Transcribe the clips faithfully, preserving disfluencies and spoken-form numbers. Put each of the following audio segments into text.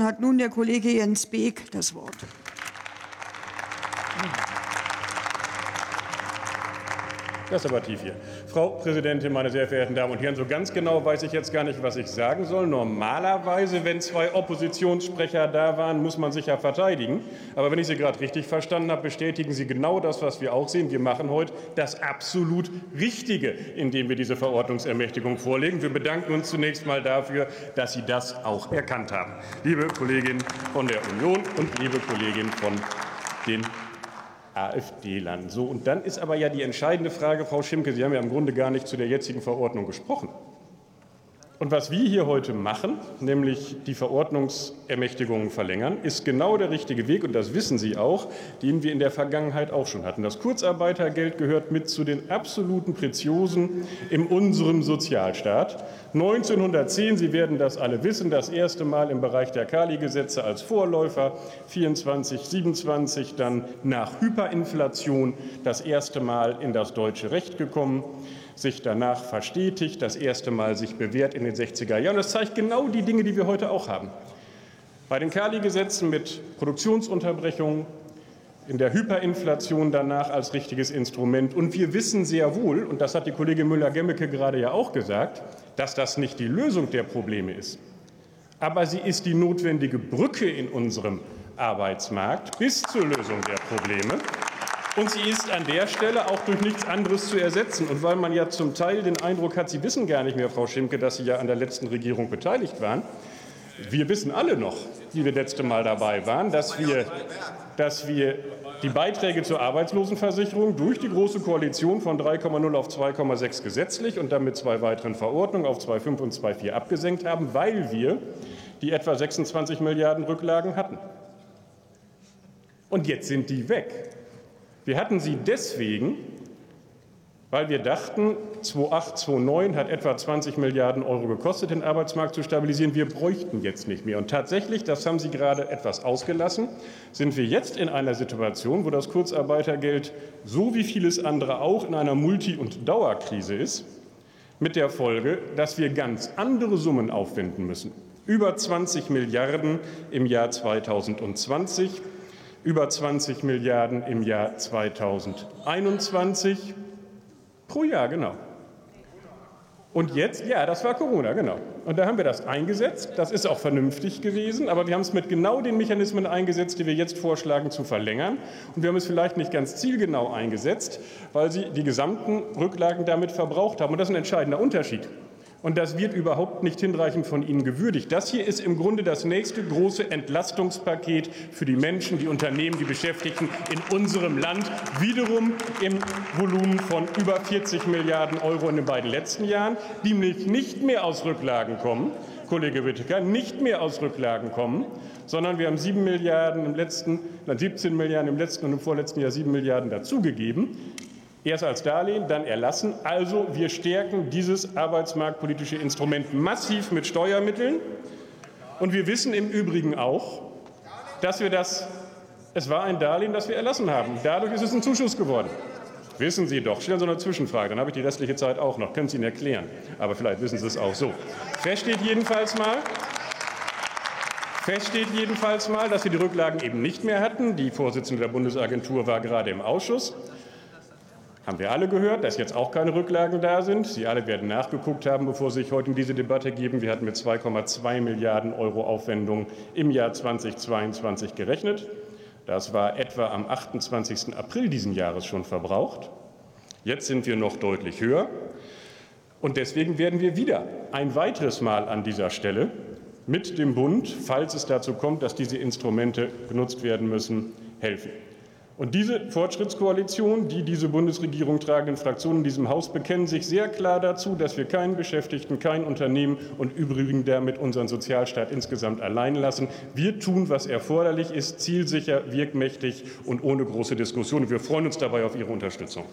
Hat nun der Kollege Jens Beeck das Wort. Das ist aber tief hier. Frau Präsidentin, meine sehr verehrten Damen und Herren, so ganz genau weiß ich jetzt gar nicht, was ich sagen soll. Normalerweise, wenn zwei Oppositionssprecher da waren, muss man sich ja verteidigen. Aber wenn ich Sie gerade richtig verstanden habe, bestätigen Sie genau das, was wir auch sehen. Wir machen heute das absolut Richtige, indem wir diese Verordnungsermächtigung vorlegen. Wir bedanken uns zunächst mal dafür, dass Sie das auch erkannt haben. Liebe Kollegin von der Union und liebe Kollegin von den AfD-Land. So, und dann ist aber ja die entscheidende Frage, Frau Schimke, Sie haben ja im Grunde gar nicht zu der jetzigen Verordnung gesprochen. Und was wir hier heute machen, nämlich die Verordnungsermächtigungen verlängern, ist genau der richtige Weg, und das wissen Sie auch, den wir in der Vergangenheit auch schon hatten. Das Kurzarbeitergeld gehört mit zu den absoluten Preziosen in unserem Sozialstaat. neunzehnhundertzehn, Sie werden das alle wissen, das erste Mal im Bereich der Kali-Gesetze als Vorläufer, vierundzwanzig, siebenundzwanzig, dann nach Hyperinflation das erste Mal in das deutsche Recht gekommen, sich danach verstetigt, das erste Mal sich bewährt in den sechziger Jahren. Das zeigt genau die Dinge, die wir heute auch haben. Bei den Kali-Gesetzen mit Produktionsunterbrechungen, in der Hyperinflation danach als richtiges Instrument. Und wir wissen sehr wohl, und das hat die Kollegin Müller-Gemmeke gerade ja auch gesagt, dass das nicht die Lösung der Probleme ist. Aber sie ist die notwendige Brücke in unserem Arbeitsmarkt bis zur Lösung der Probleme. Und sie ist an der Stelle auch durch nichts anderes zu ersetzen. Und weil man ja zum Teil den Eindruck hat, Sie wissen gar nicht mehr, Frau Schimke, dass Sie ja an der letzten Regierung beteiligt waren. Wir wissen alle noch, die wir letzte Mal dabei waren, dass wir, dass wir die Beiträge zur Arbeitslosenversicherung durch die Große Koalition von drei Komma null auf zwei Komma sechs gesetzlich und dann mit zwei weiteren Verordnungen auf zwei Komma fünf und zwei Komma vier abgesenkt haben, weil wir die etwa sechsundzwanzig Milliarden Rücklagen hatten. Und jetzt sind die weg. Wir hatten sie deswegen, weil wir dachten, zweitausendachtzehn, zweitausendneun hat etwa zwanzig Milliarden Euro gekostet, den Arbeitsmarkt zu stabilisieren. Wir bräuchten jetzt nicht mehr. Und tatsächlich, das haben Sie gerade etwas ausgelassen, sind wir jetzt in einer Situation, wo das Kurzarbeitergeld so wie vieles andere auch in einer Multi- und Dauerkrise ist, mit der Folge, dass wir ganz andere Summen aufwenden müssen. Über zwanzig Milliarden im Jahr zweitausendzwanzig. Über zwanzig Milliarden im Jahr zweitausendeinundzwanzig pro Jahr, genau. Und jetzt, ja, das war Corona, genau. Und da haben wir das eingesetzt. Das ist auch vernünftig gewesen, aber wir haben es mit genau den Mechanismen eingesetzt, die wir jetzt vorschlagen, zu verlängern. Und wir haben es vielleicht nicht ganz zielgenau eingesetzt, weil sie die gesamten Rücklagen damit verbraucht haben. Und das ist ein entscheidender Unterschied. Und das wird überhaupt nicht hinreichend von Ihnen gewürdigt. Das hier ist im Grunde das nächste große Entlastungspaket für die Menschen, die Unternehmen, die Beschäftigten in unserem Land, wiederum im Volumen von über vierzig Milliarden Euro in den beiden letzten Jahren, die nicht mehr aus Rücklagen kommen, Kollege Wittke, nicht mehr aus Rücklagen kommen, sondern wir haben sieben Milliarden im letzten, dann siebzehn Milliarden im letzten und im vorletzten Jahr sieben Milliarden dazugegeben. Erst als Darlehen, dann erlassen. Also wir stärken dieses arbeitsmarktpolitische Instrument massiv mit Steuermitteln. Und wir wissen im Übrigen auch, dass wir das, es war ein Darlehen, das wir erlassen haben. Dadurch ist es ein Zuschuss geworden. Wissen Sie doch. Stellen Sie eine Zwischenfrage, dann habe ich die restliche Zeit auch noch. Können Sie Ihnen erklären. Aber vielleicht wissen Sie es auch so. Fest steht jedenfalls mal, Fest steht jedenfalls mal, dass wir die Rücklagen eben nicht mehr hatten. Die Vorsitzende der Bundesagentur war gerade im Ausschuss. Haben wir alle gehört, dass jetzt auch keine Rücklagen da sind. Sie alle werden nachgeguckt haben, bevor Sie sich heute in diese Debatte geben. Wir hatten mit zwei Komma zwei Milliarden Euro Aufwendungen im Jahr zweitausendzweiundzwanzig gerechnet. Das war etwa am achtundzwanzigsten April diesen Jahres schon verbraucht. Jetzt sind wir noch deutlich höher. Und deswegen werden wir wieder ein weiteres Mal an dieser Stelle mit dem Bund, falls es dazu kommt, dass diese Instrumente genutzt werden müssen, helfen. Und diese Fortschrittskoalition, die diese Bundesregierung tragenden Fraktionen in diesem Haus bekennen sich sehr klar dazu, dass wir keinen Beschäftigten, kein Unternehmen und übrigens damit unseren Sozialstaat insgesamt allein lassen. Wir tun, was erforderlich ist, zielsicher, wirkmächtig und ohne große Diskussion. Wir freuen uns dabei auf Ihre Unterstützung.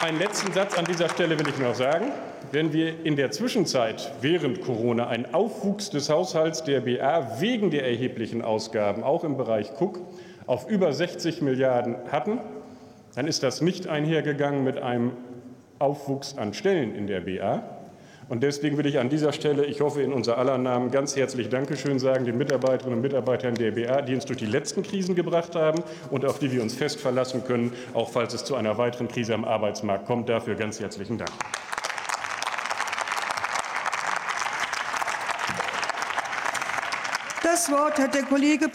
Einen letzten Satz an dieser Stelle will ich noch sagen. Wenn wir in der Zwischenzeit während Corona einen Aufwuchs des Haushalts der B A wegen der erheblichen Ausgaben, auch im Bereich Cook, auf über sechzig Milliarden hatten, dann ist das nicht einhergegangen mit einem Aufwuchs an Stellen in der B A. Und deswegen will ich an dieser Stelle, ich hoffe in unser aller Namen, ganz herzlich Dankeschön sagen den Mitarbeiterinnen und Mitarbeitern der B A, die uns durch die letzten Krisen gebracht haben und auf die wir uns fest verlassen können, auch falls es zu einer weiteren Krise am Arbeitsmarkt kommt. Dafür ganz herzlichen Dank. Das Wort hat der Kollege